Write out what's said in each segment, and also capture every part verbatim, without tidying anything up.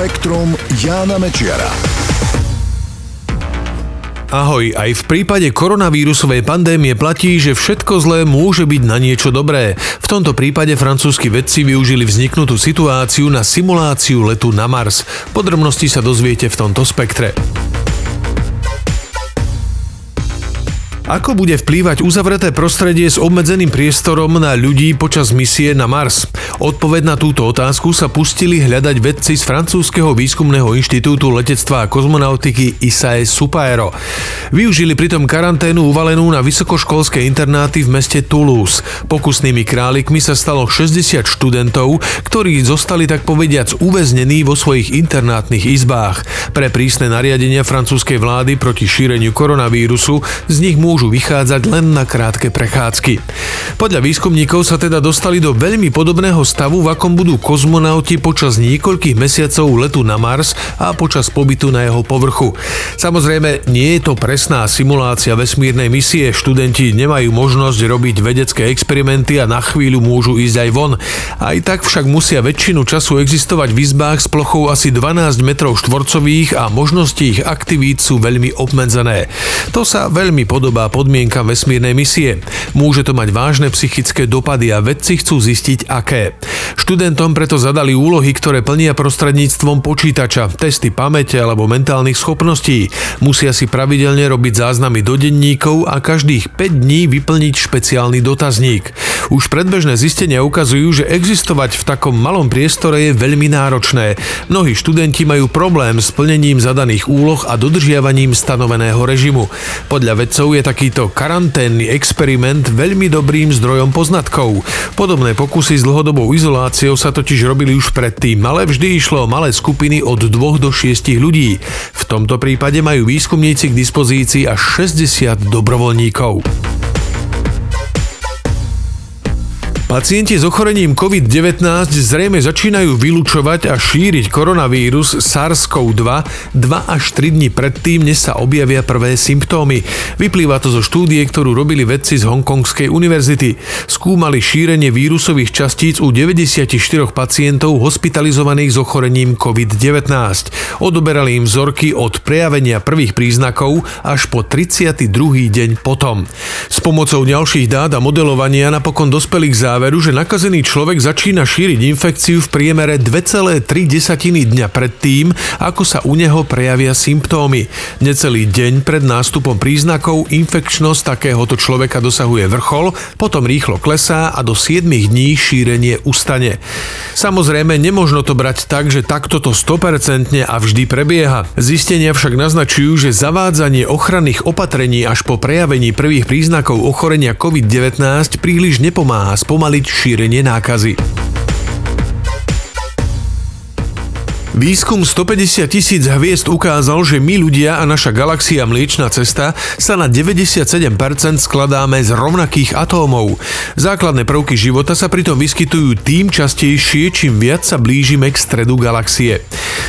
Spektrum Jána Mečiara. Ahoj, aj v prípade koronavírusovej pandémie platí, že všetko zlé môže byť na niečo dobré. V tomto prípade francúzski vedci využili vzniknutú situáciu na simuláciu letu na Mars. Podrobnosti sa dozviete v tomto spektre. Ako bude vplývať uzavreté prostredie s obmedzeným priestorom na ľudí počas misie na Mars? Odpoveď na túto otázku sa pustili hľadať vedci z francúzskeho výskumného inštitútu letectva a kozmonautiky I S A E-SUPAERO. Využili pritom karanténu uvalenú na vysokoškolské internáty v meste Toulouse. Pokusnými králikmi sa stalo šesťdesiat študentov, ktorí zostali tak povediac uväznení vo svojich internátnych izbách. Pre prísne nariadenia francúzskej vlády proti šíreniu koronavírusu z nich môžu môžu vychádzať len na krátke prechádzky. Podľa výskumníkov sa teda dostali do veľmi podobného stavu, v akom budú kozmonauti počas niekoľkých mesiacov letu na Mars a počas pobytu na jeho povrchu. Samozrejme, nie je to presná simulácia vesmírnej misie, študenti nemajú možnosť robiť vedecké experimenty a na chvíľu môžu ísť aj von. Aj tak však musia väčšinu času existovať v izbách s plochou asi dvanásť metrov štvorcových a možnosti ich aktivít sú veľmi obmedzené. To sa veľmi podobá podmienka vesmírnej misie. Môže to mať vážne psychické dopady a vedci chcú zistiť, aké. Študentom preto zadali úlohy, ktoré plnia prostredníctvom počítača, testy pamäte alebo mentálnych schopností. Musia si pravidelne robiť záznamy do denníkov a každých päť dní vyplniť špeciálny dotazník. Už predbežné zistenia ukazujú, že existovať v takom malom priestore je veľmi náročné. Mnohí študenti majú problém s plnením zadaných úloh a dodržiavaním stanoveného režimu. Podľa vedcov je takýto karanténny experiment veľmi dobrým zdrojom poznatkov. Podobné pokusy s dlhodobou izoláciou sa totiž robili už predtým, ale vždy išlo o malé skupiny od dvoch do šiestich ľudí. V tomto prípade majú výskumníci k dispozícii až šesťdesiat dobrovoľníkov. Pacienti s ochorením covid devätnásť zrejme začínajú vylučovať a šíriť koronavírus SARS-CoV-dva dva až tri dni predtým, než sa objavia prvé symptómy. Vyplýva to zo štúdie, ktorú robili vedci z Hongkongskej univerzity. Skúmali šírenie vírusových častíc u deväťdesiatštyri pacientov hospitalizovaných s ochorením covid devätnásť. Odoberali im vzorky od prejavenia prvých príznakov až po tridsiaty druhý deň potom. S pomocou ďalších dát a modelovania napokon dospeli k záveru, že nakazený človek začína šíriť infekciu v priemere dva celé tri dňa pred tým, ako sa u neho prejavia symptómy. Necelý deň pred nástupom príznakov infekčnosť takéhoto človeka dosahuje vrchol, potom rýchlo klesá a do siedmich dní šírenie ustane. Samozrejme, nemožno to brať tak, že takto to sto percent a vždy prebieha. Zistenia však naznačujú, že zavádzanie ochranných opatrení až po prejavení prvých príznakov ochorenia covid devätnásť príliš nepomáha spomaliť šírenie nákazy. Výskum stopäťdesiat tisíc hviezd ukázal, že my ľudia a naša galaxia Mliečná cesta sa na deväťdesiatsedem percent skladáme z rovnakých atómov. Základné prvky života sa pritom vyskytujú tým častejšie, čím viac sa blížime k stredu galaxie.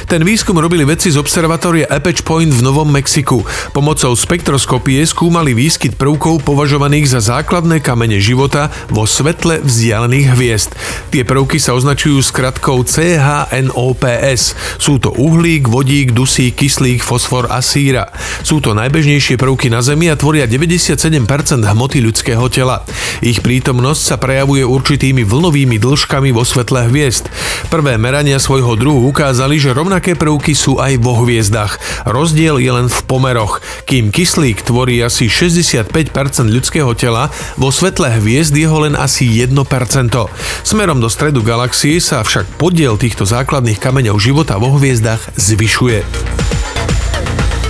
Ten výskum robili vedci z observatória Apache Point v Novom Mexiku. Pomocou spektroskopie skúmali výskyt prvkov považovaných za základné kamene života vo svetle vzdialených hviezd. Tie prvky sa označujú skratkou C H N O P S. Sú to uhlík, vodík, dusík, kyslík, fosfor a síra. Sú to najbežnejšie prvky na Zemi a tvoria deväťdesiatsedem percent hmoty ľudského tela. Ich prítomnosť sa prejavuje určitými vlnovými dĺžkami vo svetle hviezd. Prvé merania svojho druhu ukázali, že rovnaké prvky sú aj vo hviezdach. Rozdiel je len v pomeroch. Kým kyslík tvorí asi šesťdesiatpäť percent ľudského tela, vo svetle hviezd je ho len asi jedno percento. Smerom do stredu galaxie sa však podiel týchto základných kameňov života života vo hviezdach zvyšuje.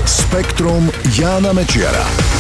Spektrum Jána Mečiara.